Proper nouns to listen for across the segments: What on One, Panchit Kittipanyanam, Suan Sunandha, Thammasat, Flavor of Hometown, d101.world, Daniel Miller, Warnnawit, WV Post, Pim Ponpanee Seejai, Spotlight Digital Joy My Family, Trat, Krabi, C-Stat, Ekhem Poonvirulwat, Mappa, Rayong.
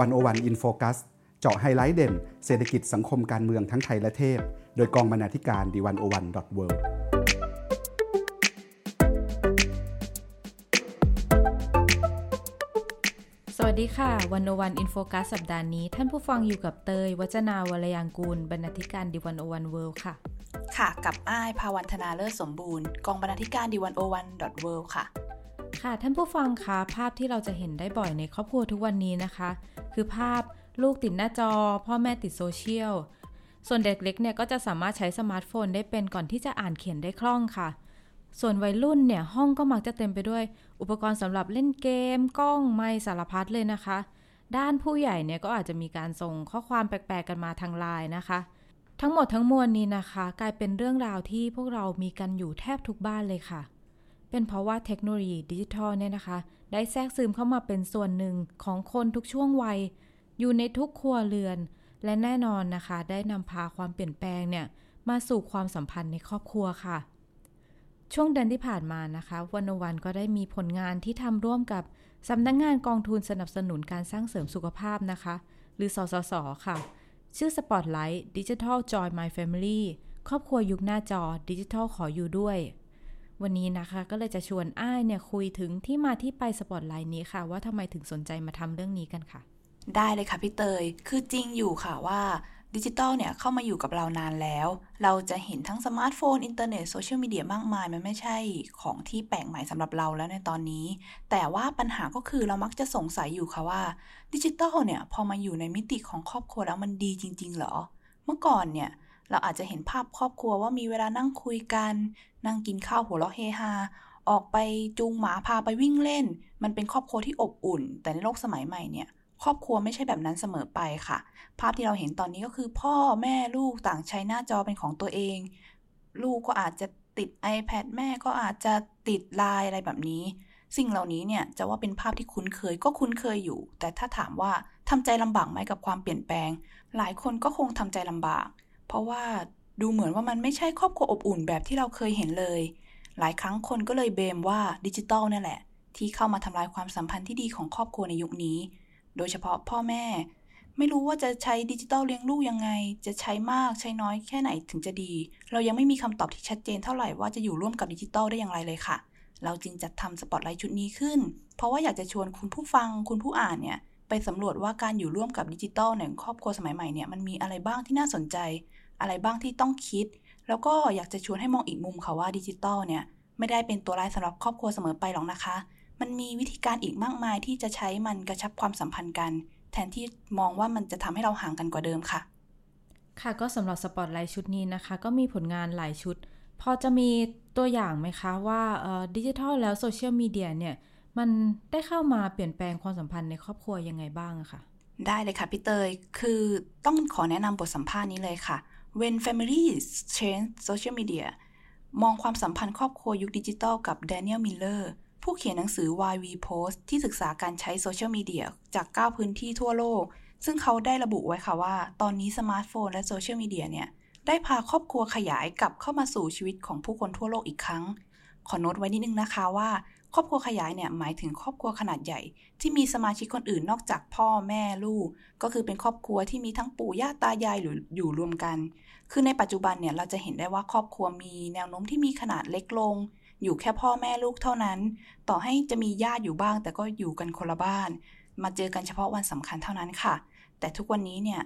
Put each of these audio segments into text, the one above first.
101 in Focus เจาะไฮไลท์เด่นเศรษฐกิจสังคมการเมืองทั้งไทยและเทศโดยกองบรรณาธิการ d101.worldสวัสดีค่ะ101 in Focus สัปดาห์นี้ท่านผู้ฟังอยู่กับเตยวัจนาวรยางกูลบรรณาธิการ d101 world ค่ะค่ะกับอ้ายภาวันธนาเลิศสมบูรณ์กองบรรณาธิการ d101.world ค่ะค่ะท่านผู้ฟังคะภาพที่เราจะเห็นได้บ่อยในครอบครัวทุกวันนี้นะคะคือภาพลูกติดหน้าจอพ่อแม่ติดโซเชียลส่วนเด็กเล็กเนี่ยก็จะสามารถใช้สมาร์ทโฟนได้เป็นก่อนที่จะอ่านเขียนได้คล่องค่ะส่วนวัยรุ่นเนี่ยห้องก็มักจะเต็มไปด้วยอุปกรณ์สำหรับเล่นเกมกล้องไมค์สารพัดเลยนะคะด้านผู้ใหญ่เนี่ยก็อาจจะมีการส่งข้อความแปลกๆกันมาทางไลน์นะคะทั้งหมดทั้งมวลนี้นะคะกลายเป็นเรื่องราวที่พวกเรามีกันอยู่แทบทุกบ้านเลยค่ะเป็นเพราะว่าเทคโนโลยีดิจิทัลเนี่ยนะคะได้แทรกซึมเข้ามาเป็นส่วนหนึ่งของคนทุกช่วงวัยอยู่ในทุกครัวเรือนและแน่นอนนะคะได้นำพาความเปลี่ยนแปลงเนี่ยมาสู่ความสัมพันธ์ในครอบครัวค่ะช่วงเดือนที่ผ่านมานะคะ101ก็ได้มีผลงานที่ทำร่วมกับสำนักงานกองทุนสนับสนุนการสร้างเสริมสุขภาพนะคะหรือสสส.ค่ะชื่อ Spotlight Digital Joy My Family ครอบครัวยุคหน้าจอ Digital ขออยู่ด้วยวันนี้นะคะก็เลยจะชวนอ้ายเนี่ยคุยถึงที่มาที่ไป Spotlight นี้ค่ะว่าทำไมถึงสนใจมาทำเรื่องนี้กันค่ะได้เลยค่ะพี่เตยคือจริงอยู่ค่ะว่าดิจิตอลเนี่ยเข้ามาอยู่กับเรานานแล้วเราจะเห็นทั้งสมาร์ทโฟนอินเทอร์เน็ตโซเชียลมีเดียมากมายมันไม่ใช่ของที่แปลกใหม่สำหรับเราแล้วในตอนนี้แต่ว่าปัญหาก็คือเรามักจะสงสัยอยู่ค่ะว่าดิจิตอลเนี่ยพอมาอยู่ในมิติของครอบครัวแล้วมันดีจริงๆเหรอเมื่อก่อนเนี่ยเราอาจจะเห็นภาพครอบครัวว่ามีเวลานั่งคุยกันนั่งกินข้าวหัวเราะเฮฮาออกไปจูงหมาพาไปวิ่งเล่นมันเป็นครอบครัวที่อบอุ่นแต่ในโลกสมัยใหม่เนี่ยครอบครัวไม่ใช่แบบนั้นเสมอไปค่ะภาพที่เราเห็นตอนนี้ก็คือพ่อแม่ลูกต่างใช้หน้าจอเป็นของตัวเองลูกก็อาจจะติด iPad แม่ก็อาจจะติด LINE อะไรแบบนี้สิ่งเหล่านี้เนี่ยจะว่าเป็นภาพที่คุ้นเคยก็คุ้นเคยอยู่แต่ถ้าถามว่าทำใจลำบากไหมกับความเปลี่ยนแปลงหลายคนก็คงทำใจลำบากเพราะว่าดูเหมือนว่ามันไม่ใช่ครอบครัวอบอุ่นแบบที่เราเคยเห็นเลยหลายครั้งคนก็เลยเบมว่าดิจิทัลนี่แหละที่เข้ามาทำลายความสัมพันธ์ที่ดีของครอบครัวในยุคนี้โดยเฉพาะพ่อแม่ไม่รู้ว่าจะใช้ดิจิทัลเลี้ยงลูกยังไงจะใช้มากใช้น้อยแค่ไหนถึงจะดีเรายังไม่มีคำตอบที่ชัดเจนเท่าไหร่ว่าจะอยู่ร่วมกับดิจิทัลได้อย่างไรเลยค่ะเราจึงจัดทำสปอตไลท์ชุดนี้ขึ้นเพราะว่าอยากจะชวนคุณผู้ฟังคุณผู้อ่านเนี่ยไปสำรวจว่าการอยู่ร่วมกับดิจิทัลในครอบครัวสมัยใหม่เนี่ยมันมีอะไรบ้างที่น่าสนใจอะไรบ้างที่ต้องคิดแล้วก็อยากจะชวนให้มองอีกมุมค่ะว่าดิจิทัลเนี่ยไม่ได้เป็นตัวร้ายสำหรับครอบครัวเสมอไปหรอกนะคะมันมีวิธีการอีกมากมายที่จะใช้มันกระชับความสัมพันธ์กันแทนที่มองว่ามันจะทำให้เราห่างกันกว่าเดิมค่ะค่ะก็สำหรับสปอตไลท์ชุดนี้นะคะก็มีผลงานหลายชุดพอจะมีตัวอย่างไหมคะว่าดิจิทัลแล้วโซเชียลมีเดียเนี่ยมันได้เข้ามาเปลี่ยนแปลงความสัมพันธ์ในครอบครัวยังไงบ้างอะค่ะได้เลยค่ะพี่เตยคือต้องขอแนะนำบทสัมภาษณ์นี้เลยค่ะ When Families Change Social Media มองความสัมพันธ์ครอบครัวยุคดิจิทัลกับ Daniel Millerผู้เขียนหนังสือ WV Post ที่ศึกษาการใช้โซเชียลมีเดียจาก9พื้นที่ทั่วโลกซึ่งเขาได้ระบุไว้ค่ะว่าตอนนี้สมาร์ทโฟนและโซเชียลมีเดียเนี่ยได้พาครอบครัวขยายกลับเข้ามาสู่ชีวิตของผู้คนทั่วโลกอีกครั้งขอโน้ตไว้นิดนึงนะคะว่าครอบครัวขยายเนี่ยหมายถึงครอบครัวขนาดใหญ่ที่มีสมาชิกคนอื่นนอกจากพ่อแม่ลูกก็คือเป็นครอบครัวที่มีทั้งปู่ย่าตายายอยู่รวมกันคือในปัจจุบันเนี่ยเราจะเห็นได้ว่าครอบครัวมีแนวโน้มที่มีขนาดเล็กลงอยู่แค่พ่อแม่ลูกเท่านั้นต่อให้จะมีญาติอยู่บ้างแต่ก็อยู่กันคนละบ้านมาเจอกันเฉพาะวันสำคัญเท่านั้นค่ะแต่ทุกวันนี้เนี่ย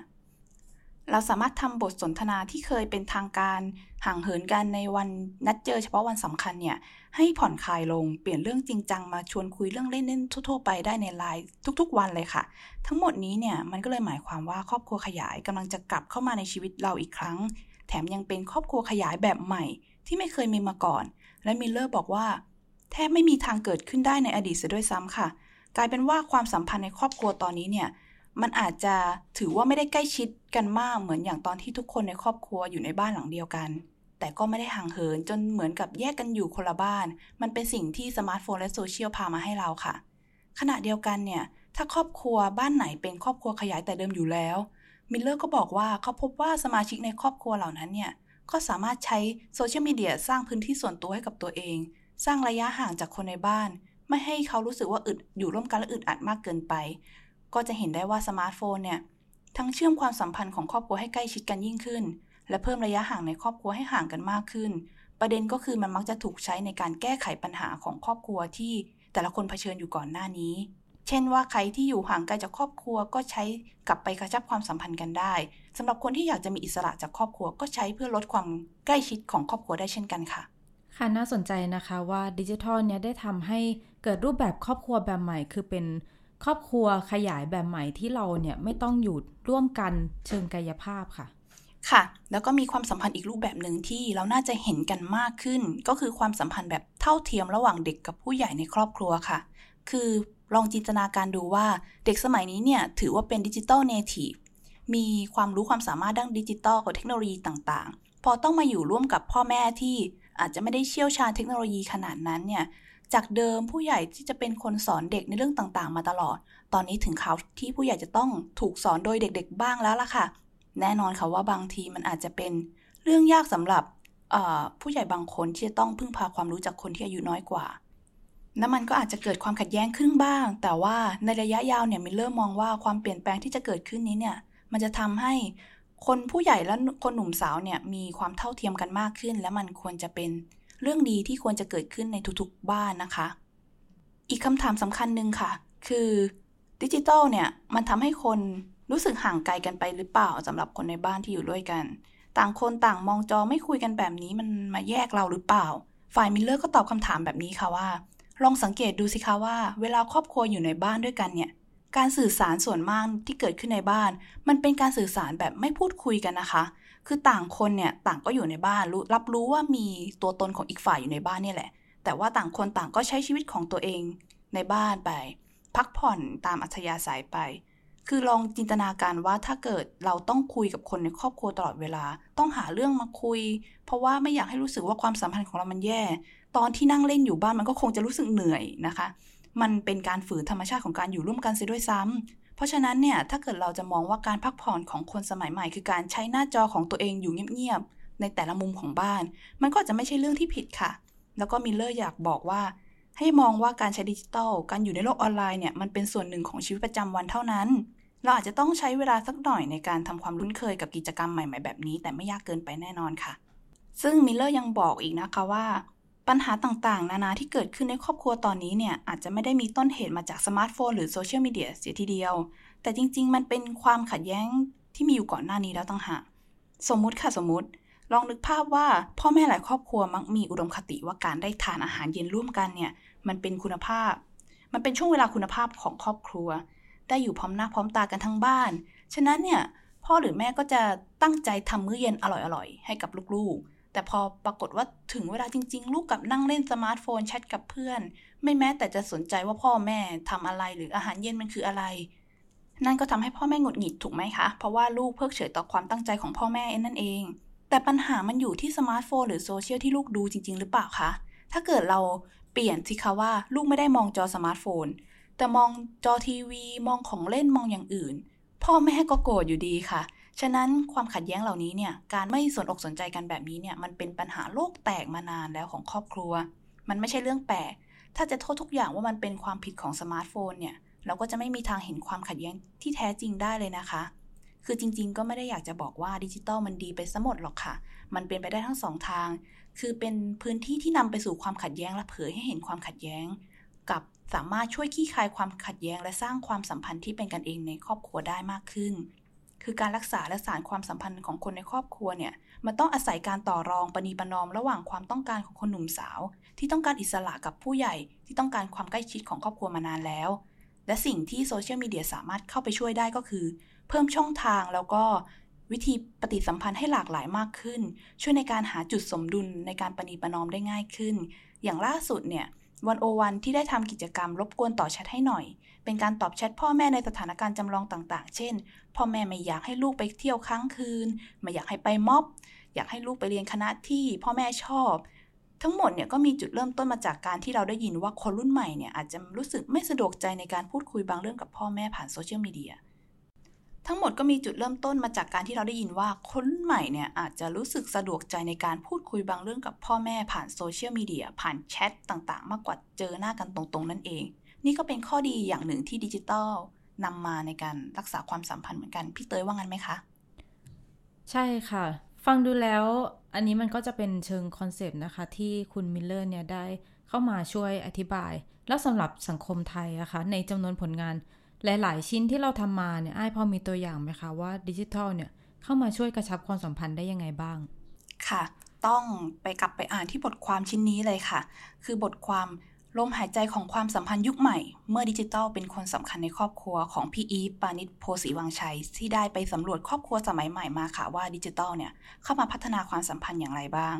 เราสามารถทำบทสนทนาที่เคยเป็นทางการห่างเหินกันในวันนัดเจอเฉพาะวันสำคัญเนี่ยให้ผ่อนคลายลงเปลี่ยนเรื่องจริงจังมาชวนคุยเรื่องเล่นๆทั่วๆไปได้ในไลน์ทุกๆวันเลยค่ะทั้งหมดนี้เนี่ยมันก็เลยหมายความว่าครอบครัวขยายกำลังจะกลับเข้ามาในชีวิตเราอีกครั้งแถมยังเป็นครอบครัวขยายแบบใหม่ที่ไม่เคยมีมาก่อนและมิลเลอร์บอกว่าแทบไม่มีทางเกิดขึ้นได้ในอดีตเสียด้วยซ้ำค่ะกลายเป็นว่าความสัมพันธ์ในครอบครัวตอนนี้เนี่ยมันอาจจะถือว่าไม่ได้ใกล้ชิดกันมากเหมือนอย่างตอนที่ทุกคนในครอบครัวอยู่ในบ้านหลังเดียวกันแต่ก็ไม่ได้ห่างเหินจนเหมือนกับแยกกันอยู่คนละบ้านมันเป็นสิ่งที่สมาร์ทโฟนและโซเชียลพามาให้เราค่ะขณะเดียวกันเนี่ยถ้าครอบครัวบ้านไหนเป็นครอบครัวขยายแต่เดิมอยู่แล้วมิลเลอร์ก็บอกว่าเขาพบว่าสมาชิกในครอบครัวเหล่านั้นเนี่ยก็สามารถใช้โซเชียลมีเดียสร้างพื้นที่ส่วนตัวให้กับตัวเองสร้างระยะห่างจากคนในบ้านไม่ให้เขารู้สึกว่าอึดอยู่ร่วมกันและอึดอัดมากเกินไป ก็จะเห็นได้ว่าสมาร์ทโฟนเนี่ยทั้งเชื่อมความสัมพันธ์ของครอบครัวให้ใกล้ชิดกันยิ่งขึ้นและเพิ่มระยะห่างในครอบครัวให้ห่างกันมากขึ้นประเด็นก็คือมันมักจะถูกใช้ในการแก้ไขปัญหาของครอบครัวที่แต่ละคนเผชิญอยู่ก่อนหน้านี้เช่นว่าใครที่อยู่ห่างไกลจากครอบครัวก็ใช้กลับไปกระชับความสัมพันธ์กันได้สำหรับคนที่อยากจะมีอิสระจากครอบครัวก็ใช้เพื่อลดความใกล้ชิดของครอบครัวได้เช่นกันค่ะค่ะน่าสนใจนะคะว่าดิจิทัลเนี่ยได้ทำให้เกิดรูปแบบครอบครัวแบบใหม่คือเป็นครอบครัวขยายแบบใหม่ที่เราเนี่ยไม่ต้องอยู่ร่วมกันเชิงกายภาพค่ะค่ะแล้วก็มีความสัมพันธ์อีกรูปแบบนึงที่เราน่าจะเห็นกันมากขึ้นก็คือความสัมพันธ์แบบเท่าเทียมระหว่างเด็กกับผู้ใหญ่ในครอบครัวค่ะคือลองจินตนาการดูว่าเด็กสมัยนี้เนี่ยถือว่าเป็นดิจิทัลเนทีฟมีความรู้ความสามารถด้านดิจิทัลกับเทคโนโลยีต่างๆพอต้องมาอยู่ร่วมกับพ่อแม่ที่อาจจะไม่ได้เชี่ยวชาญเทคโนโลยีขนาดนั้นเนี่ยจากเดิมผู้ใหญ่ที่จะเป็นคนสอนเด็กในเรื่องต่างๆมาตลอดตอนนี้ถึงคราวที่ผู้ใหญ่จะต้องถูกสอนโดยเด็กๆบ้างแล้วล่ะค่ะแน่นอนค่ะว่าบางทีมันอาจจะเป็นเรื่องยากสำหรับผู้ใหญ่บางคนที่จะต้องพึ่งพาความรู้จากคนที่อายุน้อยกว่านั่นมันก็อาจจะเกิดความขัดแย้งขึ้นบ้างแต่ว่าในระยะยาวเนี่ยมิลเลอร์มองว่าความเปลี่ยนแปลงที่จะเกิดขึ้นนี้เนี่ยมันจะทำให้คนผู้ใหญ่และคนหนุ่มสาวเนี่ยมีความเท่าเทียมกันมากขึ้นและมันควรจะเป็นเรื่องดีที่ควรจะเกิดขึ้นในทุกๆบ้านนะคะอีกคำถามสำคัญนึงค่ะคือดิจิทัลเนี่ยมันทำให้คนรู้สึกห่างไกลกันไปหรือเปล่าสำหรับคนในบ้านที่อยู่ด้วยกันต่างคนต่างมองจอไม่คุยกันแบบนี้มันมาแยกเราหรือเปล่าฝ่ายมิลเลอร์ก็ตอบคำถามแบบนี้ค่ะว่าลองสังเกตดูสิคะว่าเวลาครอบครัวอยู่ในบ้านด้วยกันเนี่ยการสื่อสารส่วนมากที่เกิดขึ้นในบ้านมันเป็นการสื่อสารแบบไม่พูดคุยกันนะคะคือต่างคนเนี่ยต่างก็อยู่ในบ้านรับรู้ว่ามีตัวตนของอีกฝ่ายอยู่ในบ้านนี่แหละแต่ว่าต่างคนต่างก็ใช้ชีวิตของตัวเองในบ้านไปพักผ่อนตามอัธยาศัยไปคือลองจินตนาการว่าถ้าเกิดเราต้องคุยกับคนในครอบครัวตลอดเวลาต้องหาเรื่องมาคุยเพราะว่าไม่อยากให้รู้สึกว่าความสัมพันธ์ของเรามันแย่ตอนที่นั่งเล่นอยู่บ้านมันก็คงจะรู้สึกเหนื่อยนะคะมันเป็นการฝืนธรรมชาติของการอยู่ร่วมกันเสียด้วยซ้ำเพราะฉะนั้นเนี่ยถ้าเกิดเราจะมองว่าการพักผ่อนของคนสมัยใหม่คือการใช้หน้าจอของตัวเองอยู่เงียบๆในแต่ละมุมของบ้านมันก็จะไม่ใช่เรื่องที่ผิดค่ะแล้วก็มิลเลอร์อยากบอกว่าให้มองว่าการใช้ดิจิทัลการอยู่ในโลกออนไลน์เนี่ยมันเป็นส่วนหนึ่งของชีวิตประจำวันเท่านั้นเราอาจจะต้องใช้เวลาสักหน่อยในการทำความคุ้นเคยกับกิจกรรมใหม่ๆแบบนี้แต่ไม่ยากเกินไปแน่นอนค่ะซึ่งมิลเลอร์ยังบอกอีกนะคะว่าปัญหาต่างๆนานาที่เกิดขึ้นในครอบครัวตอนนี้เนี่ยอาจจะไม่ได้มีต้นเหตุมาจากสมาร์ทโฟนหรือโซเชียลมีเดียเสียทีเดียวแต่จริงๆมันเป็นความขัดแย้งที่มีอยู่ก่อนหน้านี้แล้วต่างหากสมมุติลองนึกภาพว่าพ่อแม่หลายครอบครัวมักมีอุดมคติว่าการได้ทานอาหารเย็นร่วมกันเนี่ยมันเป็นช่วงเวลาคุณภาพของครอบครัวได้อยู่พร้อมหน้าพร้อมตากันทั้งบ้านฉะนั้นเนี่ยพ่อหรือแม่ก็จะตั้งใจทำมื้อเย็นอร่อยๆให้กับลูกๆแต่พอปรากฏว่าถึงเวลาจริงๆลูกกับนั่งเล่นสมาร์ทโฟนแชทกับเพื่อนไม่แม้แต่จะสนใจว่าพ่อแม่ทำอะไรหรืออาหารเย็นมันคืออะไรนั่นก็ทำให้พ่อแม่หงุดหงิดถูกไหมคะเพราะว่าลูกเพิกเฉยต่อความตั้งใจของพ่อแม่นั่นเองแต่ปัญหามันอยู่ที่สมาร์ทโฟนหรือโซเชียลที่ลูกดูจริงๆหรือเปล่าคะถ้าเกิดเราเปลี่ยนสิคะว่าลูกไม่ได้มองจอสมาร์ทโฟนแต่มองจอทีวีมองของเล่นมองอย่างอื่นพ่อแม่ก็โกรธอยู่ดีค่ะฉะนั้นความขัดแย้งเหล่านี้เนี่ยการไม่สนอกสนใจกันแบบนี้เนี่ยมันเป็นปัญหาโลกแตกมานานแล้วของครอบครัวมันไม่ใช่เรื่องแปลกถ้าจะโทษทุกอย่างว่ามันเป็นความผิดของสมาร์ทโฟนเนี่ยเราก็จะไม่มีทางเห็นความขัดแย้งที่แท้จริงได้เลยนะคะคือจริงๆก็ไม่ได้อยากจะบอกว่าดิจิทัลมันดีไปซะหมดหรอกค่ะมันเป็นไปได้ทั้งสองทางคือเป็นพื้นที่ที่นำไปสู่ความขัดแย้งและเผยให้เห็นความขัดแย้งกับสามารถช่วยคลี่คลายความขัดแย้งและสร้างความสัมพันธ์ที่เป็นกันเองในครอบครัวได้มากขึ้นคือการรักษาและสานความสัมพันธ์ของคนในครอบครัวเนี่ยมันต้องอาศัยการต่อรองประนีประนอมระหว่างความต้องการของคนหนุ่มสาวที่ต้องการอิสระกับผู้ใหญ่ที่ต้องการความใกล้ชิดของครอบครัวมานานแล้วและสิ่งที่โซเชียลมีเดียสามารถเข้าไปช่วยได้ก็คือเพิ่มช่องทางแล้วก็วิธีปฏิสัมพันธ์ให้หลากหลายมากขึ้นช่วยในการหาจุดสมดุลในการประนีประนอมได้ง่ายขึ้นอย่างล่าสุดเนี่ย101ที่ได้ทำกิจกรรมรบกวนต่อแชทให้หน่อยเป็นการตอบแชทพ่อแม่ในสถานการณ์จำลองต่างๆเช่นพ่อแม่ไม่อยากให้ลูกไปเที่ยวค้างคืนไม่อยากให้ไปม็อบอยากให้ลูกไปเรียนคณะที่พ่อแม่ชอบทั้งหมดเนี่ยก็มีจุดเริ่มต้นมาจากการที่เราได้ยินว่าคนรุ่นใหม่เนี่ยอาจจะรู้สึกไม่สะดวกใจในการพูดคุยบางเรื่องกับพ่อแม่ผ่านโซเชียลมีเดียทั้งหมดก็มีจุดเริ่มต้นมาจากการที่เราได้ยินว่าคนรุ่นใหม่เนี่ยอาจจะรู้สึกสะดวกใจในการพูดคุยบางเรื่องกับพ่อแม่ผ่านโซเชียลมีเดียผ่านแชทต่างๆมากกว่าเจอหน้ากันตรงๆนั่นเองนี่ก็เป็นข้อดีอย่างหนึ่งที่ดิจิทัล นำมาในการรักษาความสัมพันธ์เหมือนกันพี่เตยว่างั้นไหมคะใช่ค่ะฟังดูแล้วอันนี้มันก็จะเป็นเชิงคอนเซปต์นะคะที่คุณมิลเลอร์เนี่ยได้เข้ามาช่วยอธิบายแล้วสำหรับสังคมไทยนะคะในจำนวนผลงานหลายๆชิ้นที่เราทำมาเนี่ยอ้ายพอมีตัวอย่างไหมคะว่าดิจิทัลเนี่ยเข้ามาช่วยกระชับความสัมพันธ์ได้ยังไงบ้างค่ะต้องไปกลับไปอ่านที่บทความชิ้นนี้เลยค่ะคือบทความลมหายใจของความสัมพันธ์ยุคใหม่เมื่อดิจิทัลเป็นคนสำคัญในครอบครัวของพี่อีฟ ปานิช โพสีวังชัยที่ได้ไปสำรวจครอบครัวสมัยใหม่มาค่ะว่าดิจิทัลเนี่ยเข้ามาพัฒนาความสัมพันธ์อย่างไรบ้าง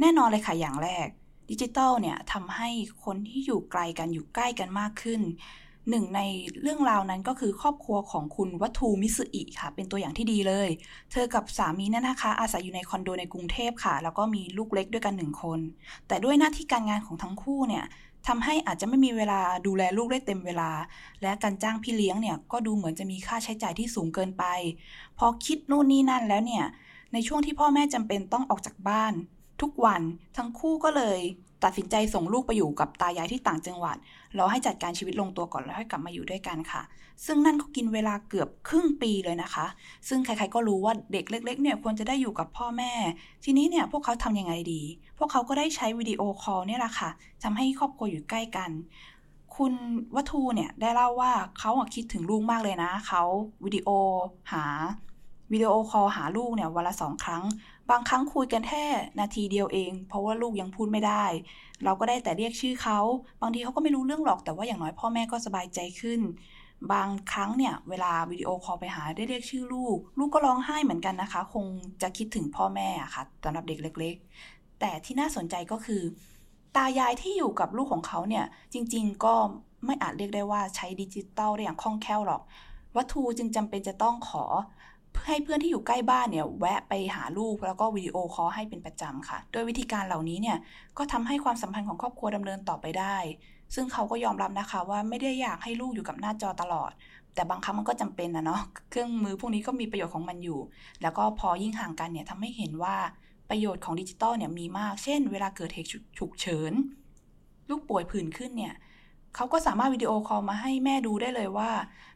แน่นอนเลยค่ะอย่างแรกดิจิทัลเนี่ยทำให้คนที่อยู่ไกลกันอยู่ใกล้กันมากขึ้นหนึ่งในเรื่องราวนั้นก็คือครอบครัวของคุณวัตถุมิสุอิค่ะเป็นตัวอย่างที่ดีเลยเธอกับสามีเนี่ยนะคะอาศัยอยู่ในคอนโดในกรุงเทพค่ะแล้วก็มีลูกเล็กด้วยกัน1คนแต่ด้วยหน้าที่การงานของทั้งคู่เนี่ยทำให้อาจจะไม่มีเวลาดูแลลูกได้เต็มเวลาและการจ้างพี่เลี้ยงเนี่ยก็ดูเหมือนจะมีค่าใช้จ่ายที่สูงเกินไปพอคิดนู่นนี่นั่นแล้วเนี่ยในช่วงที่พ่อแม่จำเป็นต้องออกจากบ้านทุกวันทั้งคู่ก็เลยตัดสินใจส่งลูกไปอยู่กับตายายที่ต่างจังหวัดรอให้จัดการชีวิตลงตัวก่อนแล้วให้กลับมาอยู่ด้วยกันค่ะซึ่งนั่นก็กินเวลาเกือบครึ่งปีเลยนะคะซึ่งใครๆก็รู้ว่าเด็กเล็กๆเนี่ยควรจะได้อยู่กับพ่อแม่ทีนี้เนี่ยพวกเขาทำยังไงดีพวกเขาก็ได้ใช้วิดีโอคอลเนี่ยแหละค่ะทำให้ครอบครัวอยู่ใกล้กันคุณวัตถุเนี่ยได้เล่าว่าเขาคิดถึงลูกมากเลยนะเขาวิดีโอคอลหาลูกเนี่ยวันละ2ครั้งบางครั้งคุยกันแค่นาทีเดียวเองเพราะว่าลูกยังพูดไม่ได้เราก็ได้แต่เรียกชื่อเขาบางทีเขาก็ไม่รู้เรื่องหรอกแต่ว่าอย่างน้อยพ่อแม่ก็สบายใจขึ้นบางครั้งเนี่ยเวลาวิดีโอคอลไปหาได้เรียกชื่อลูกลูกก็ร้องไห้เหมือนกันนะคะคงจะคิดถึงพ่อแม่ค่ะสำหรับเด็กเล็กๆแต่ที่น่าสนใจก็คือตายายที่อยู่กับลูกของเขาเนี่ยจริงๆก็ไม่อาจเรียกได้ว่าใช้ดิจิตอลได้อย่างคล่องแคล่วหรอกวัตถุจึงจำเป็นจะต้องขอให้เพื่อนที่อยู่ใกล้บ้านเนี่ยแวะไปหาลูกแล้วก็วิดีโอคอลให้เป็นประจำค่ะโดยวิธีการเหล่านี้เนี่ยก็ทำให้ความสัมพันธ์ของครอบครัวดำเนินต่อไปได้ซึ่งเขาก็ยอมรับนะคะว่าไม่ได้อยากให้ลูกอยู่กับหน้าจอตลอดแต่บางครั้งมันก็จำเป็นนะเนาะเครื่องมือพวกนี้ก็มีประโยชน์ของมันอยู่แล้วก็พอยิ่งห่างกันเนี่ยทำให้เห็นว่าประโยชน์ของดิจิตอลเนี่ยมีมากเช่นเวลาเกิดเหตุฉุกเฉินลูกป่วยผื่นขึ้นเนี่ยเขาก็สามารถวิดีโอคอลมาให้แม่ดูได้เลยว่า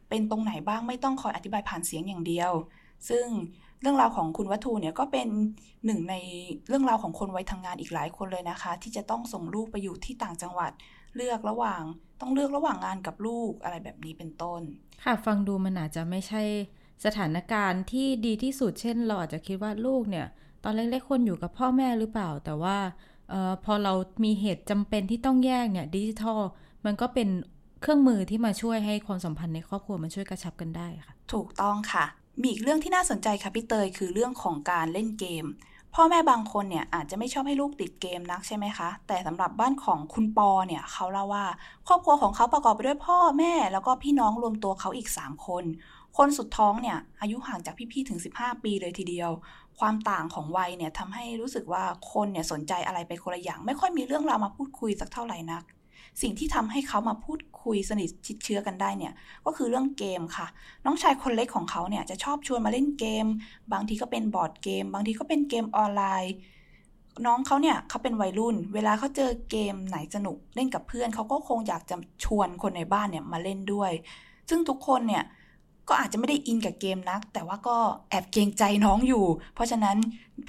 เป็นตรงไหนบ้างไม่ต้องคอยอธิบายผ่านเสียงอย่างเดียวซึ่งเรื่องราวของคุณวัตถุเนี่ยก็เป็นหนึ่งในเรื่องราวของคนวัยทำงานอีกหลายคนเลยนะคะที่จะต้องส่งลูกไปอยู่ที่ต่างจังหวัดต้องเลือกระหว่างงานกับลูกอะไรแบบนี้เป็นต้นค่ะฟังดูมันอาจจะไม่ใช่สถานการณ์ที่ดีที่สุดเช่นเราอาจจะคิดว่าลูกเนี่ยตอนเล็กๆคนอยู่กับพ่อแม่หรือเปล่าแต่ว่าพอเรามีเหตุจำเป็นที่ต้องแยกเนี่ยดิจิทัลมันก็เป็นเครื่องมือที่มาช่วยให้ความสัมพันธ์ในครอบครัวมันช่วยกระชับกันได้ค่ะถูกต้องค่ะมีอีกเรื่องที่น่าสนใจค่ะพี่เตยคือเรื่องของการเล่นเกมพ่อแม่บางคนเนี่ยอาจจะไม่ชอบให้ลูกติดเกมนักใช่ไหมคะแต่สำหรับบ้านของคุณปอเนี่ยเขาเล่าว่าครอบครัวของเขาประกอบไปด้วยพ่อแม่แล้วก็พี่น้องรวมตัวเขาอีก3คนคนสุดท้องเนี่ยอายุห่างจากพี่ๆถึง15ปีเลยทีเดียวความต่างของวัยเนี่ยทำให้รู้สึกว่าคนเนี่ยสนใจอะไรไปคนละอย่างไม่ค่อยมีเรื่องราวมาพูดคุยสักเท่าไหร่นักสิ่งที่ทำให้เขามาพูดคุยสนิทชิดเชื้อกันได้เนี่ยก็คือเรื่องเกมค่ะน้องชายคนเล็กของเขาเนี่ยจะชอบชวนมาเล่นเกมบางทีก็เป็นบอร์ดเกมบางทีก็เป็นเกมออนไลน์น้องเขาเนี่ยเขาเป็นวัยรุ่นเวลาเขาเจอเกมไหนสนุกเล่นกับเพื่อนเขาก็คงอยากจะชวนคนในบ้านเนี่ยมาเล่นด้วยซึ่งทุกคนเนี่ยก็อาจจะไม่ได้อินกับเกมนักแต่ว่าก็แอบเกรงใจน้องอยู่เพราะฉะนั้น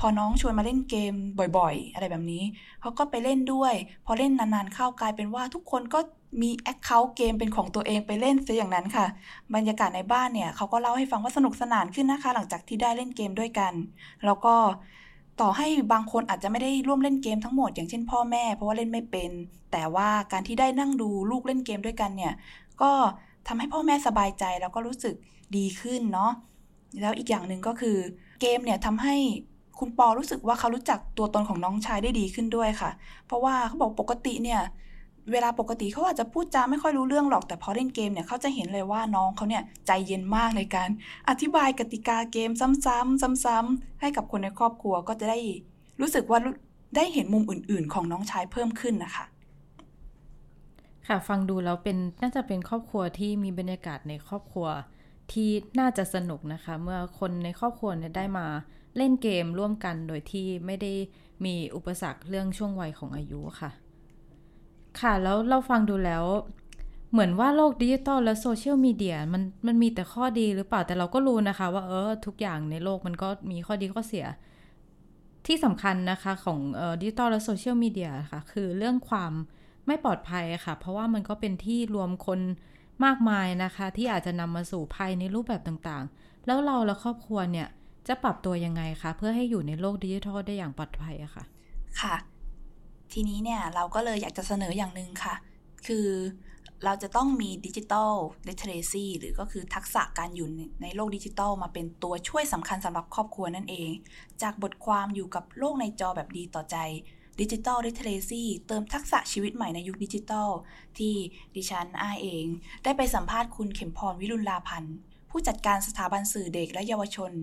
พอน้องชวนมาเล่นเกมบ่อยๆอะไรแบบนี้เขาก็ไปเล่นด้วยพอเล่นนานๆเข้ากลายเป็นว่าทุกคนก็มีแอคเคาท์เกมเป็นของตัวเองไปเล่นซะอย่างนั้นค่ะบรรยากาศในบ้านเนี่ยเขาก็เล่าให้ฟังว่าสนุกสนานขึ้นนะคะหลังจากที่ได้เล่นเกมด้วยกันแล้วก็ต่อให้บางคนอาจจะไม่ได้ร่วมเล่นเกมทั้งหมดอย่างเช่นพ่อแม่เพราะว่าเล่นไม่เป็นแต่ว่าการที่ได้นั่งดูลูกเล่นเกมด้วยกันเนี่ยก็ทำให้พ่อแม่สบายใจแล้วก็รู้สึกดีขึ้นเนาะแล้วอีกอย่างหนึ่งก็คือเกมเนี่ยทำให้คุณปอรู้สึกว่าเขารู้จักตัวตนของน้องชายได้ดีขึ้นด้วยค่ะเพราะว่าเขาบอกปกติเนี่ยเวลาปกติเขาอาจจะพูดจาไม่ค่อยรู้เรื่องหรอกแต่พอเล่นเกมเนี่ยเขาจะเห็นเลยว่าน้องเขาเนี่ยใจเย็นมากในการอธิบายกติกาเกมซ้ำๆให้กับคนในครอบครัวก็จะได้รู้สึกว่าได้เห็นมุมอื่นๆของน้องชายเพิ่มขึ้นนะคะค่ะฟังดูแล้วเป็นน่าจะเป็นครอบครัวที่มีบรรยากาศในครอบครัวที่น่าจะสนุกนะคะเมื่อคนในครอบครัวเนี่ยได้มาเล่นเกมร่วมกันโดยที่ไม่ได้มีอุปสรรคเรื่องช่วงวัยของอายุค่ะค่ะแล้วเราฟังดูแล้ว เหมือนว่าโลกดิจิตอลและโซเชียลมีเดียมันมีแต่ข้อดีหรือเปล่าแต่เราก็รู้นะคะว่าทุกอย่างในโลกมันก็มีข้อดีข้อเสียที่สำคัญนะคะของดิจิตอลและโซเชียลมีเดียค่ะคือเรื่องความไม่ปลอดภัยค่ะเพราะว่ามันก็เป็นที่รวมคนมากมายนะคะที่อาจจะนำมาสู่ภัยในรูปแบบต่างๆแล้วเราและครอบครัวเนี่ยจะปรับตัวยังไงคะเพื่อให้อยู่ในโลกดิจิทัลได้อย่างปลอดภัยอะค่ะค่ะทีนี้เนี่ยเราก็เลยอยากจะเสนออย่างนึงค่ะคือเราจะต้องมี Digital Literacy หรือก็คือทักษะการอยู่ในโลกดิจิทัลมาเป็นตัวช่วยสำคัญสำหรับครอบครัวนั่นเองจากบทความอยู่กับโลกในจอแบบดีต่อใจ Digital Literacy เติมทักษะชีวิตใหม่ในยุคดิจิทัลที่ดิฉันเองได้ไปสัมภาษณ์คุณเข็มพรวิรุฬลาพันธ์ผู้จัดการสถาบันสื่อเด็กและเยาวชน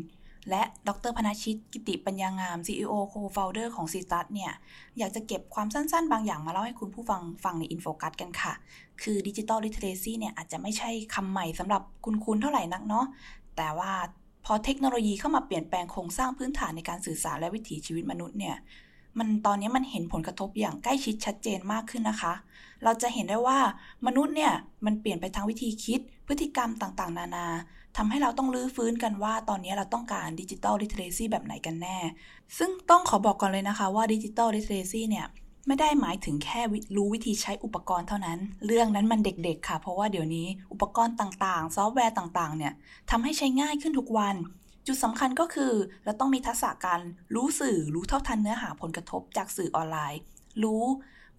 และดร.พนชิตกิติปัญญางาม CEO Co-founder ของ C-Stat เนี่ยอยากจะเก็บความสั้นๆบางอย่างมาเล่าให้คุณผู้ฟังฟังใน InFocus กันค่ะคือ Digital Literacy เนี่ยอาจจะไม่ใช่คำใหม่สำหรับคุณเท่าไหร่นักเนาะแต่ว่าพอเทคโนโลยีเข้ามาเปลี่ยนแปลงโครงสร้างพื้นฐานในการสื่อสารและวิถีชีวิตมนุษย์เนี่ยตอนนี้มันเห็นผลกระทบอย่างใกล้ชิดชัดเจนมากขึ้นนะคะเราจะเห็นได้ว่ามนุษย์เนี่ยมันเปลี่ยนไปทางวิธีคิดพฤติกรรมต่างๆนานาทำให้เราต้องรื้อฟื้นกันว่าตอนนี้เราต้องการ Digital Literacy แบบไหนกันแน่ซึ่งต้องขอบอกก่อนเลยนะคะว่า Digital Literacy เนี่ยไม่ได้หมายถึงแค่รู้วิธีใช้อุปกรณ์เท่านั้นเรื่องนั้นมันเด็กๆค่ะเพราะว่าเดี๋ยวนี้อุปกรณ์ต่างๆซอฟต์แวร์ต่างๆเนี่ยทำให้ใช้ง่ายขึ้นทุกวันจุดสำคัญก็คือเราต้องมีทักษะการรู้สื่อรู้เท่าทันเนื้อหาผลกระทบจากสื่อออนไลน์รู้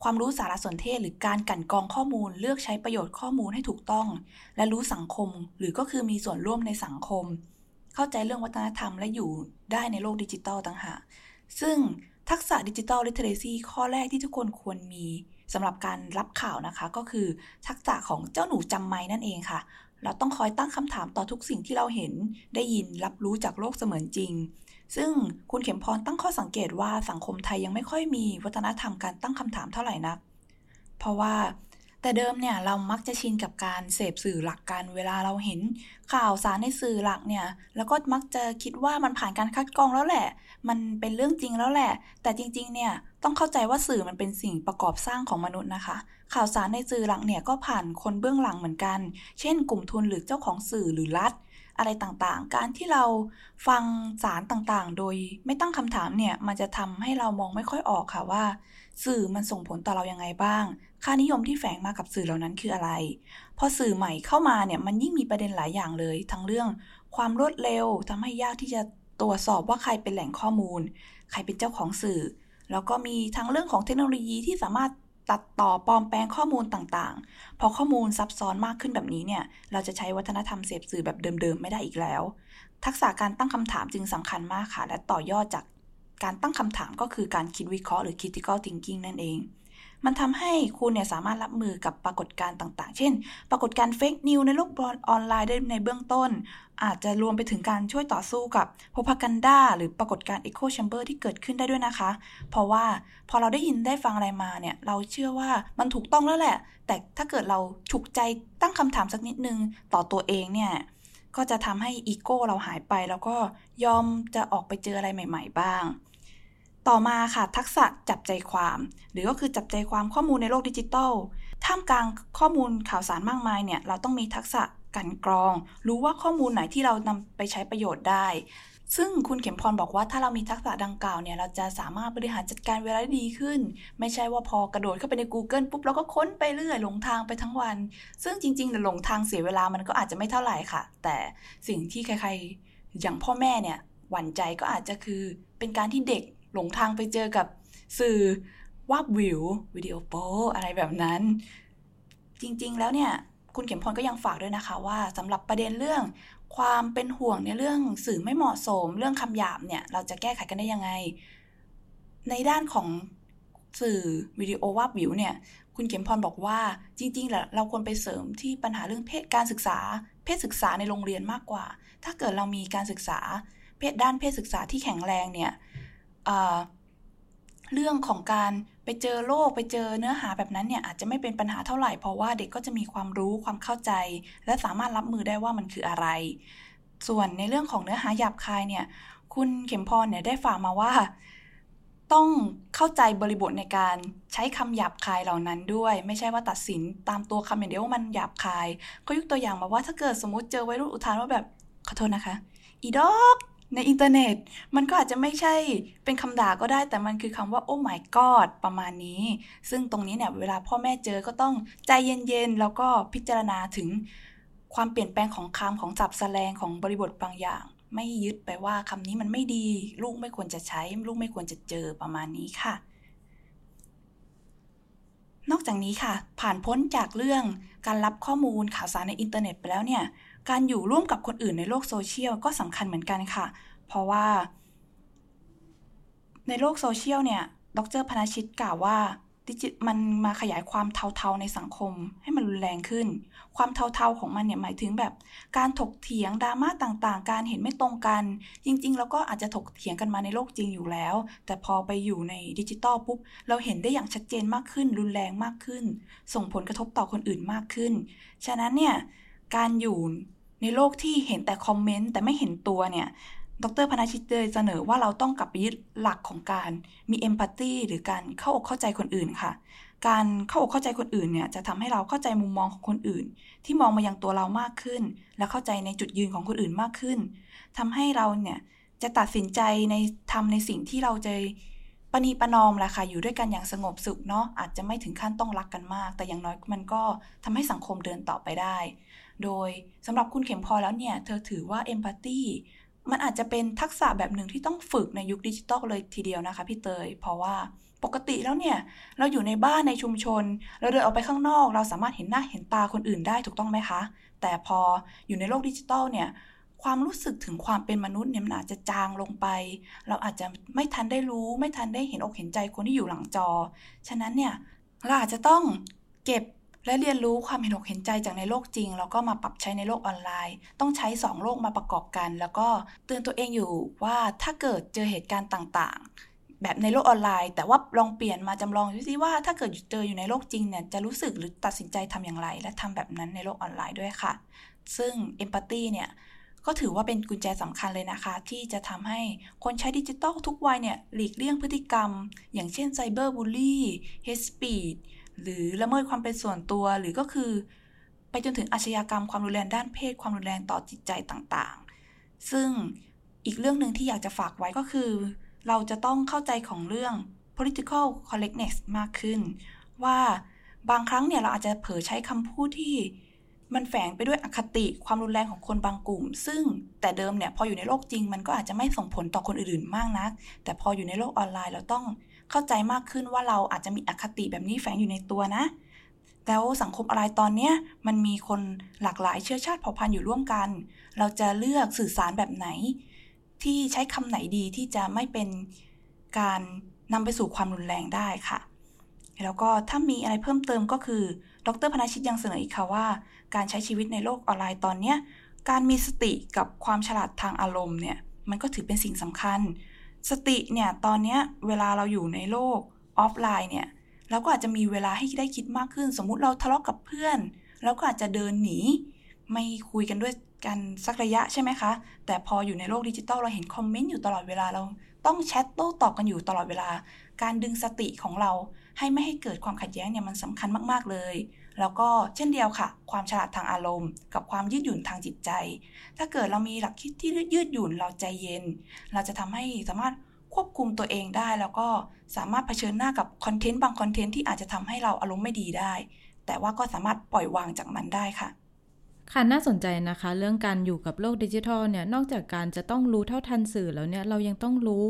ความรู้สารสนเทศหรือการกลั่นกรองข้อมูลเลือกใช้ประโยชน์ข้อมูลให้ถูกต้องและรู้สังคมหรือก็คือมีส่วนร่วมในสังคมเข้าใจเรื่องวัฒนธรรมและอยู่ได้ในโลกดิจิทัลต่างหากซึ่งทักษะ Digital Literacy ข้อแรกที่ทุกคนควรมีสำหรับการรับข่าวนะคะก็คือทักษะของเจ้าหนูจำไม้นั่นเองค่ะเราต้องคอยตั้งคำถามต่อทุกสิ่งที่เราเห็นได้ยินรับรู้จากโลกเสมือนจริงซึ่งคุณเข็มพรตั้งข้อสังเกตว่าสังคมไทยยังไม่ค่อยมีวัฒนธรรมการตั้งคำถามเท่าไหร่นักเพราะว่าแต่เดิมเนี่ยเรามักจะชินกับการเสพสื่อหลักกันเวลาเราเห็นข่าวสารในสื่อหลักเนี่ยแล้วก็มักจะคิดว่ามันผ่านการคัดกรองแล้วแหละมันเป็นเรื่องจริงแล้วแหละแต่จริงๆเนี่ยต้องเข้าใจว่าสื่อมันเป็นสิ่งประกอบสร้างของมนุษย์นะคะข่าวสารในสื่อหลักเนี่ยก็ผ่านคนเบื้องหลังเหมือนกันเช่นกลุ่มทุนหรือเจ้าของสื่อหรือรัฐอะไรต่างๆการที่เราฟังสารต่างๆโดยไม่ตั้งคำถามเนี่ยมันจะทำให้เรามองไม่ค่อยออกค่ะว่าสื่อมันส่งผลต่อเรายังไงบ้างค่านิยมที่แฝงมากับสื่อเหล่านั้นคืออะไรพอสื่อใหม่เข้ามาเนี่ยมันยิ่งมีประเด็นหลายอย่างเลยทั้งเรื่องความรวดเร็วทำให้ยากที่จะตรวจสอบว่าใครเป็นแหล่งข้อมูลใครเป็นเจ้าของสื่อแล้วก็มีทั้งเรื่องของเทคโนโลยีที่สามารถตัดต่อปลอมแปลงข้อมูลต่างๆพอข้อมูลซับซ้อนมากขึ้นแบบนี้เนี่ยเราจะใช้วัฒนธรรมเสพสื่อแบบเดิมๆไม่ได้อีกแล้วทักษะการตั้งคำถามจึงสำคัญมากค่ะและต่อยอดจากการตั้งคำถามก็คือการคิดวิเคราะห์หรือ critical thinking นั่นเองมันทำให้คุณเนี่ยสามารถรับมือกับปรากฏการณ์ต่างๆเช่นปรากฏการณ์ fake news ในโลกออนไลน์ได้ในเบื้องต้นอาจจะรวมไปถึงการช่วยต่อสู้กับ propaganda หรือปรากฏการณ์ echo chamber ที่เกิดขึ้นได้ด้วยนะคะเพราะว่าพอเราได้ยินได้ฟังอะไรมาเนี่ยเราเชื่อว่ามันถูกต้องแล้วแหละแต่ถ้าเกิดเราฉุกใจตั้งคำถามสักนิดนึงต่อตัวเองเนี่ยก็จะทำให้อีโก้เราหายไปแล้วก็ยอมจะออกไปเจออะไรใหม่ๆบ้างต่อมาค่ะทักษะจับใจความหรือก็คือจับใจความข้อมูลในโลกดิจิทัลท่ามกลางข้อมูลข่าวสารมากมายเนี่ยเราต้องมีทักษะกลั่นกรองรู้ว่าข้อมูลไหนที่เรานำไปใช้ประโยชน์ได้ซึ่งคุณเข็มพรบอกว่าถ้าเรามีทักษะดังกล่าวเนี่ยเราจะสามารถบริหารจัดการเวลาได้ดีขึ้นไม่ใช่ว่าพอกระโดดเข้าไปใน Google ปุ๊บแล้วก็ค้นไปเรื่อยหลงทางไปทั้งวันซึ่งจริงๆหลงทางเสียเวลามันก็อาจจะไม่เท่าไหร่ค่ะแต่สิ่งที่ใครๆอย่างพ่อแม่เนี่ยหวั่นใจก็อาจจะคือเป็นการที่เด็กหลงทางไปเจอกับสื่อวาบวิววิดีโอโปอะไรแบบนั้นจริงๆแล้วเนี่ยคุณเข็มพรก็ยังฝากด้วยนะคะว่าสำหรับประเด็นเรื่องความเป็นห่วงในเรื่องสื่อไม่เหมาะสมเรื่องคำหยาบเนี่ยเราจะแก้ไขกันได้ยังไงในด้านของสื่อวิดีโอวาบวิวเนี่ยคุณเข็มพรบอกว่าจริงๆแหละเราควรไปเสริมที่ปัญหาเรื่องเพศการศึกษาเพศศึกษาในโรงเรียนมากกว่าถ้าเกิดเรามีการศึกษาด้านเพศศึกษาที่แข็งแรงเนี่ยเรื่องของการไปเจอโลกไปเจอเนื้อหาแบบนั้นเนี่ยอาจจะไม่เป็นปัญหาเท่าไหร่เพราะว่าเด็กก็จะมีความรู้ความเข้าใจและสามารถรับมือได้ว่ามันคืออะไรส่วนในเรื่องของเนื้อหาหยาบคายเนี่ยคุณเข็มพรเนี่ยได้ฝากมาว่า ต้องเข้าใจบริบทในการใช้คำหยาบคายเหล่านั้นด้วยไม่ใช่ว่าตัดสินตามตัวคำอย่างเดียวว่ามันหยาบคายก็ยกตัวอย่างมาว่าถ้าเกิดสมมติเจอวัยรุ่นอุทานว่าแบบขอโทษนะคะอีดอกในอินเทอร์เน็ตมันก็อาจจะไม่ใช่เป็นคำด่าก็ได้แต่มันคือคำว่า oh my god ประมาณนี้ซึ่งตรงนี้เนี่ยเวลาพ่อแม่เจอก็ต้องใจเย็นๆแล้วก็พิจารณาถึงความเปลี่ยนแปลงของคำของศัพท์แสลงของบริบทบางอย่างไม่ยึดไปว่าคำนี้มันไม่ดีลูกไม่ควรจะใช้ลูกไม่ควรจะเจอประมาณนี้ค่ะนอกจากนี้ค่ะผ่านพ้นจากเรื่องการรับข้อมูลข่าวสารในอินเทอร์เน็ตไปแล้วเนี่ยการอยู่ร่วมกับคนอื่นในโลกโซเชียลก็สำคัญเหมือนกันค่ะเพราะว่าในโลกโซเชียลเนี่ยดร.พนาชิตกล่าวว่ามันมาขยายความเทาๆในสังคมให้มันรุนแรงขึ้นความเทาๆของมันเนี่ยหมายถึงแบบการถกเถียงดราม่าต่างๆการเห็นไม่ตรงกันจริงๆแล้วก็อาจจะถกเถียงกันมาในโลกจริงอยู่แล้วแต่พอไปอยู่ในดิจิตอลปุ๊บเราเห็นได้อย่างชัดเจนมากขึ้นรุนแรงมากขึ้นส่งผลกระทบต่อคนอื่นมากขึ้นฉะนั้นเนี่ยการอยู่ในโลกที่เห็นแต่คอมเมนต์แต่ไม่เห็นตัวเนี่ยดร.พนาชิตเลยเสนอว่าเราต้องกลับไปยึดหลักของการมีเอมพัตตี้หรือการเข้าอกเข้าใจคนอื่นค่ะการเข้าอกเข้าใจคนอื่นเนี่ยจะทำให้เราเข้าใจมุมมองของคนอื่นที่มองมายังตัวเรามากขึ้นและเข้าใจในจุดยืนของคนอื่นมากขึ้นทำให้เราเนี่ยจะตัดสินใจในในสิ่งที่เราจะประนีประนอมแหละค่ะอยู่ด้วยกันอย่างสงบสุขเนาะอาจจะไม่ถึงขั้นต้องรักกันมากแต่อย่างน้อยมันก็ทำให้สังคมเดินต่อไปได้โดยสำหรับคุณเข็มพรแล้วเนี่ยเธอถือว่าเอมพัตตี้มันอาจจะเป็นทักษะแบบหนึ่งที่ต้องฝึกในยุคดิจิตอลเลยทีเดียวนะคะพี่เตยเพราะว่าปกติแล้วเนี่ยเราอยู่ในบ้านในชุมชนเราเดินออกไปข้างนอกเราสามารถเห็นหน้าเห็นตาคนอื่นได้ถูกต้องไหมคะแต่พออยู่ในโลกดิจิตอลเนี่ยความรู้สึกถึงความเป็นมนุษย์เนี่ยมันอาจจะจางลงไปเราอาจจะไม่ทันได้รู้ไม่ทันได้เห็นอกเห็นใจคนที่อยู่หลังจอฉะนั้นเนี่ยเราอาจจะต้องเก็บและเรียนรู้ความเห็นอกเห็นใจจากในโลกจริงแล้วก็มาปรับใช้ในโลกออนไลน์ต้องใช้2โลกมาประกอบกันแล้วก็เตือนตัวเองอยู่ว่าถ้าเกิดเจอเหตุการณ์ต่างๆแบบในโลกออนไลน์แต่ว่าลองเปลี่ยนมาจำลองดูซิว่าถ้าเกิดเจออยู่ในโลกจริงเนี่ยจะรู้สึกหรือตัดสินใจทำอย่างไรและทำแบบนั้นในโลกออนไลน์ด้วยค่ะซึ่ง empathy เนี่ยก็ถือว่าเป็นกุญแจสำคัญเลยนะคะที่จะทำให้คนใช้ดิจิทัลทุกวัยเนี่ยหลีกเลี่ยงพฤติกรรมอย่างเช่นไซเบอร์บูลลี่เฮทสปีชหรือละเมิดความเป็นส่วนตัวหรือก็คือไปจนถึงอาชญากรรมความรุนแรงด้านเพศความรุนแรงต่อจิตใจต่างๆซึ่งอีกเรื่องนึงที่อยากจะฝากไว้ก็คือเราจะต้องเข้าใจของเรื่อง political correctness มากขึ้นว่าบางครั้งเนี่ยเราอาจจะเผลอใช้คำพูดที่มันแฝงไปด้วยอคติความรุนแรงของคนบางกลุ่มซึ่งแต่เดิมเนี่ยพออยู่ในโลกจริงมันก็อาจจะไม่ส่งผลต่อคนอื่นๆมากนักแต่พออยู่ในโลกออนไลน์เราต้องเข้าใจมากขึ้นว่าเราอาจจะมีอคติแบบนี้แฝงอยู่ในตัวนะแล้วสังคมออนไลน์ตอนนี้มันมีคนหลากหลายเชื้อชาติเผ่าพันธุ์อยู่ร่วมกันเราจะเลือกสื่อสารแบบไหนที่ใช้คำไหนดีที่จะไม่เป็นการนำไปสู่ความรุนแรงได้ค่ะแล้วก็ถ้ามีอะไรเพิ่มเติมก็คือดร.พนาชิตยังเสนออีกค่ะว่าการใช้ชีวิตในโลกออนไลน์ตอนนี้การมีสติกับความฉลาดทางอารมณ์เนี่ยมันก็ถือเป็นสิ่งสำคัญสติเนี่ยตอนนี้เวลาเราอยู่ในโลกออฟไลน์เนี่ยเราก็อาจจะมีเวลาให้ได้คิดมากขึ้นสมมุติเราทะเลาะกับเพื่อนเราก็อาจจะเดินหนีไม่คุยกันด้วยกันสักระยะใช่ไหมคะแต่พออยู่ในโลกดิจิทัลเราเห็นคอมเมนต์อยู่ตลอดเวลาเราต้องแชทโต้ตอบกันอยู่ตลอดเวลาการดึงสติของเราให้ไม่ให้เกิดความขัดแย้งเนี่ยมันสำคัญมากๆเลยแล้วก็เช่นเดียวค่ะความฉลาดทางอารมณ์กับความยืดหยุ่นทางจิตใจถ้าเกิดเรามีหลักคิดที่ยืดหยุ่นเราใจเย็นเราจะทำให้สามารถควบคุมตัวเองได้แล้วก็สามารถเผชิญหน้ากับคอนเทนต์บางคอนเทนต์ที่อาจจะทำให้เราอารมณ์ไม่ดีได้แต่ว่าก็สามารถปล่อยวางจากมันได้ค่ะค่ะน่าสนใจนะคะเรื่องการอยู่กับโลกดิจิทัลเนี่ยนอกจากการจะต้องรู้เท่าทันสื่อแล้วเนี่ยเรายังต้องรู้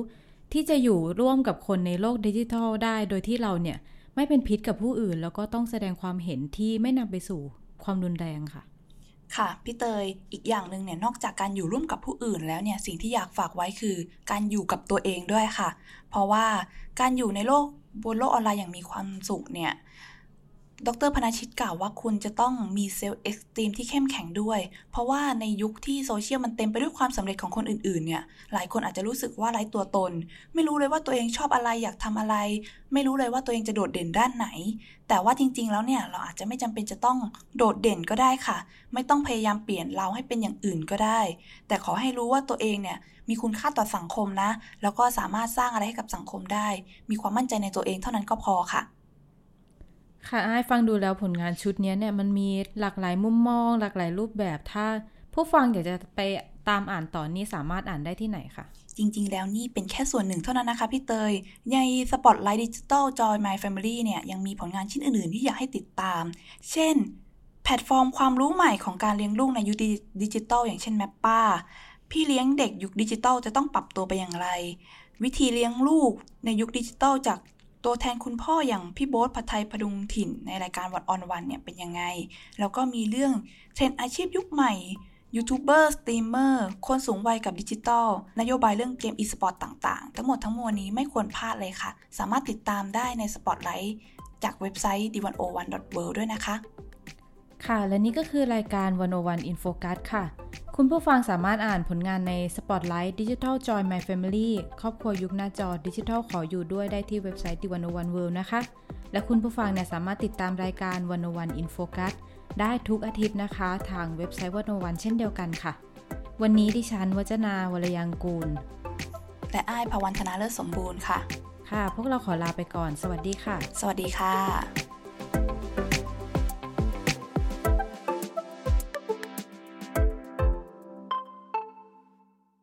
ที่จะอยู่ร่วมกับคนในโลกดิจิทัลได้โดยที่เราเนี่ยไม่เป็นพิษกับผู้อื่นแล้วก็ต้องแสดงความเห็นที่ไม่นำไปสู่ความรุนแรงค่ะค่ะพี่เตยอีกอย่างนึงเนี่ยนอกจากการอยู่ร่วมกับผู้อื่นแล้วเนี่ยสิ่งที่อยากฝากไว้คือการอยู่กับตัวเองด้วยค่ะเพราะว่าการอยู่ในโลกบนโลกออนไลน์อย่างมีความสุขเนี่ย ดร.พนาชิตกล่าวว่าคุณจะต้องมีเซลล์เอ็กซ์ตรีมที่เข้มแข็งด้วยเพราะว่าในยุคที่โซเชียลมันเต็มไปด้วยความสำเร็จของคนอื่นๆเนี่ยหลายคนอาจจะรู้สึกว่าไร้ตัวตนไม่รู้เลยว่าตัวเองชอบอะไรอยากทำอะไรไม่รู้เลยว่าตัวเองจะโดดเด่นด้านไหนแต่ว่าจริงๆแล้วเนี่ยเราอาจจะไม่จำเป็นจะต้องโดดเด่นก็ได้ค่ะไม่ต้องพยายามเปลี่ยนเราให้เป็นอย่างอื่นก็ได้แต่ขอให้รู้ว่าตัวเองเนี่ยมีคุณค่าต่อสังคมนะแล้วก็สามารถสร้างอะไรให้กับสังคมได้มีความมั่นใจในตัวเองเท่านั้นก็พอค่ะค่ะอ้ายฟังดูแล้วผลงานชุดนี้เนี่ยมันมีหลากหลายมุมมองหลากหลายรูปแบบถ้าผู้ฟังอยากจะไปตามอ่านต่อนี้สามารถอ่านได้ที่ไหนคะจริงๆแล้วนี่เป็นแค่ส่วนหนึ่งเท่านั้นนะคะพี่เตยใน Spotlight Digital Joy My Family เนี่ยยังมีผลงานชิ้นอื่นๆที่อยากให้ติดตามเช่นแพลตฟอร์มความรู้ใหม่ของการเลี้ยงลูกในยุคดิจิทัลอย่างเช่น Mappa พี่เลี้ยงเด็กยุคดิจิทัลจะต้องปรับตัวไปอย่างไรวิธีเลี้ยงลูกในยุคดิจิทัลจากตัวแทนคุณพ่ออย่างพี่โบ๊ทภัทรไทยพดุงถิ่นในรายการ What on One เนี่ยเป็นยังไงแล้วก็มีเรื่องเทรนด์อาชีพยุคใหม่ยูทูบเบอร์สตรีมเมอร์คนสูงวัยกับดิจิทัลนโยบายเรื่องเกมอีสปอร์ตต่างๆทั้งหมดทั้งมวลนี้ไม่ควรพลาดเลยค่ะสามารถติดตามได้ใน Spotlight จากเว็บไซต์ d101.world ด้วยนะคะค่ะและนี่ก็คือรายการ 101 in Focus ค่ะคุณผู้ฟังสามารถอ่านผลงานใน Spotlight Digital Joy My Family ครอบครัวยุคหน้าจอ Digital ขออยู่ด้วยได้ที่เว็บไซต์ d101.world นะคะและคุณผู้ฟังเนี่ยสามารถติดตามรายการ 101 in Focus ได้ทุกอาทิตย์นะคะทางเว็บไซต์ 101 เช่นเดียวกันค่ะวันนี้ดิฉันวจนาวรยังกูลและอ้ายภวันธนาเลิศสมบูรณ์ค่ะค่ะพวกเราขอลาไปก่อนสวัสดีค่ะสวัสดีค่ะ